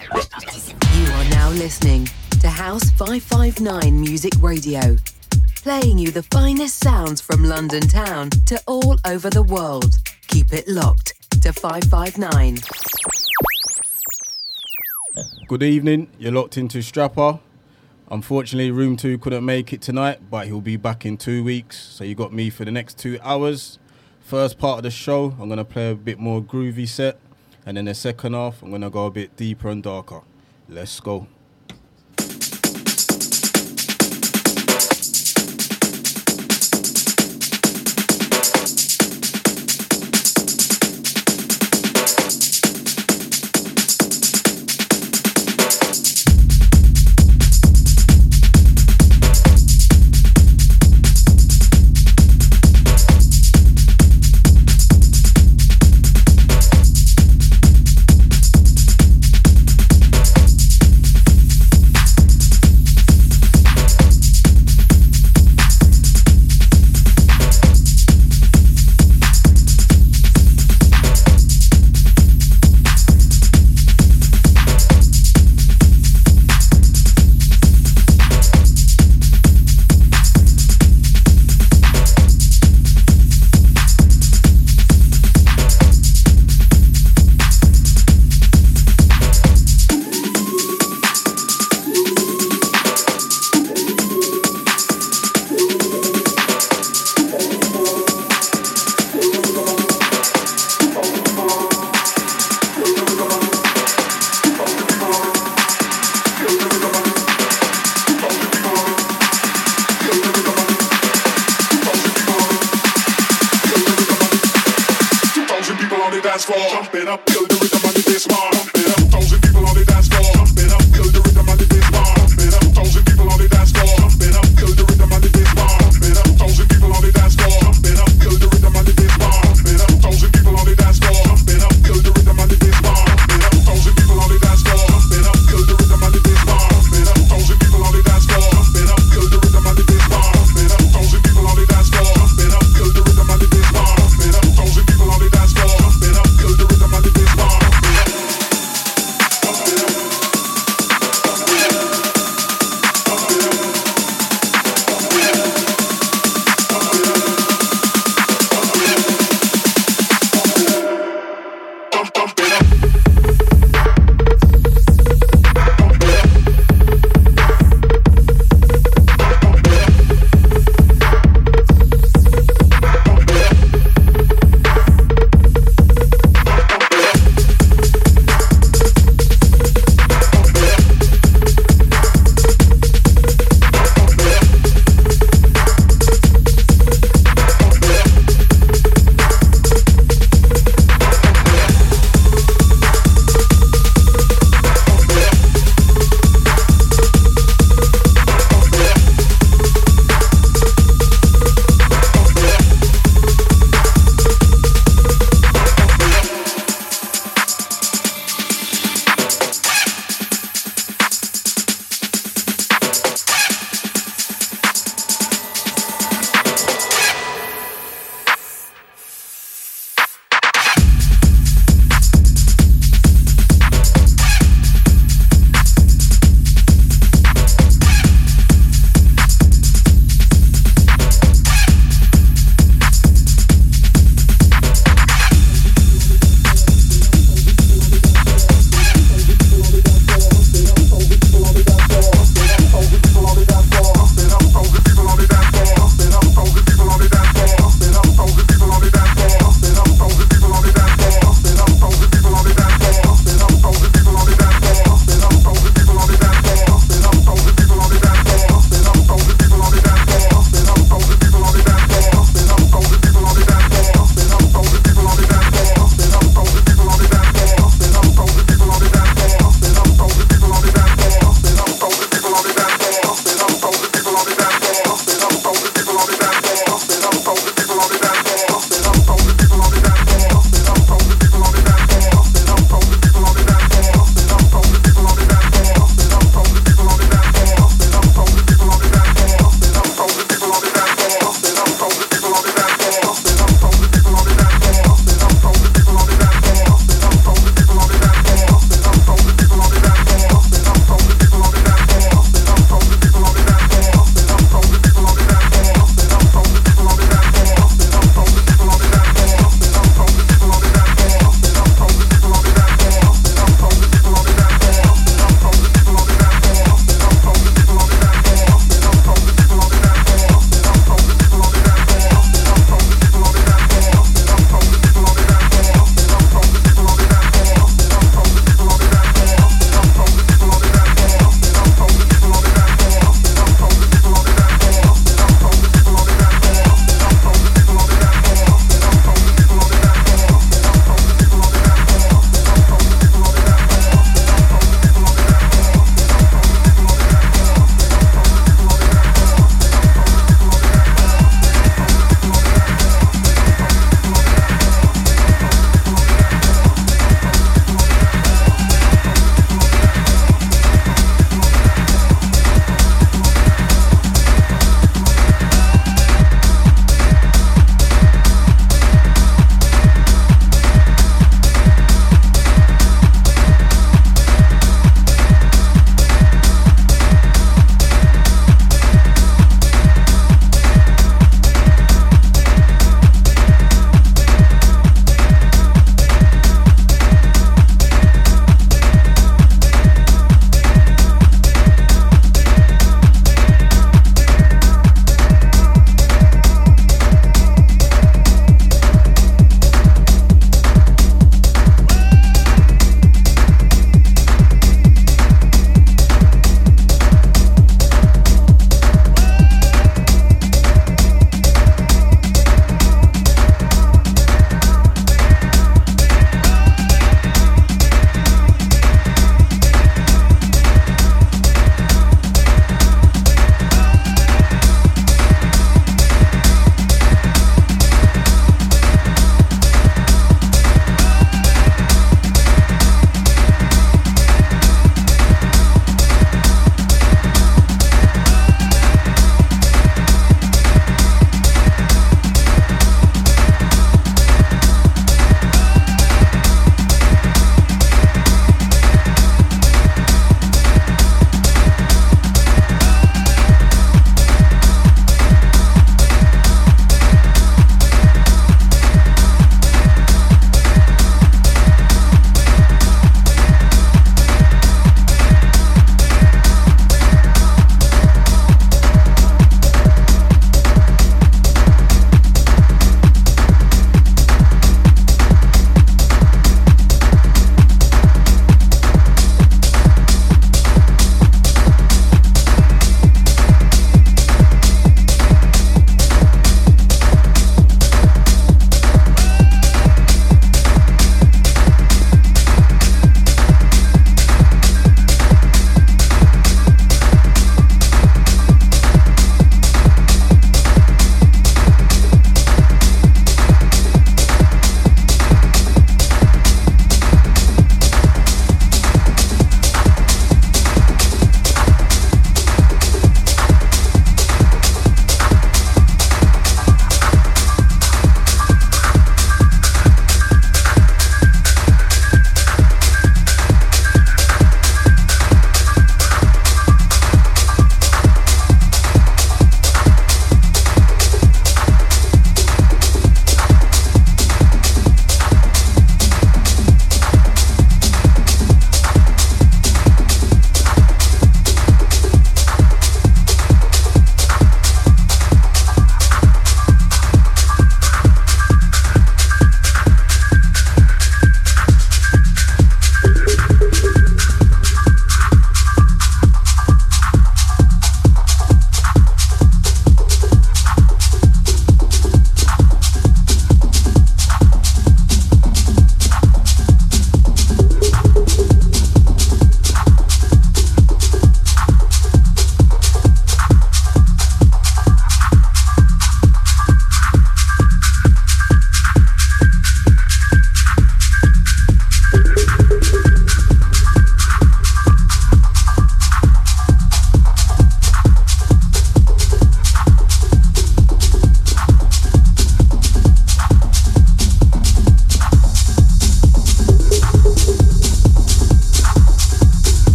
You are now listening to House 559 Music Radio, playing you the finest sounds from London town to all over the world. Keep it locked to 559. Good evening, you're locked into Strappa. Unfortunately, Room 2 couldn't make it tonight, but he'll be back in 2 weeks, so you got me for the next 2 hours. First part of the show, I'm going to play a bit more groovy set, and then the second half, I'm going to go a bit deeper and darker. Let's go.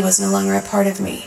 body was no longer a part of me.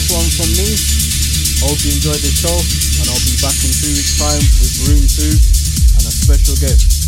last one from me. Hope you enjoyed the show, and I'll be back in 2 weeks' time with Room 2 and a special guest.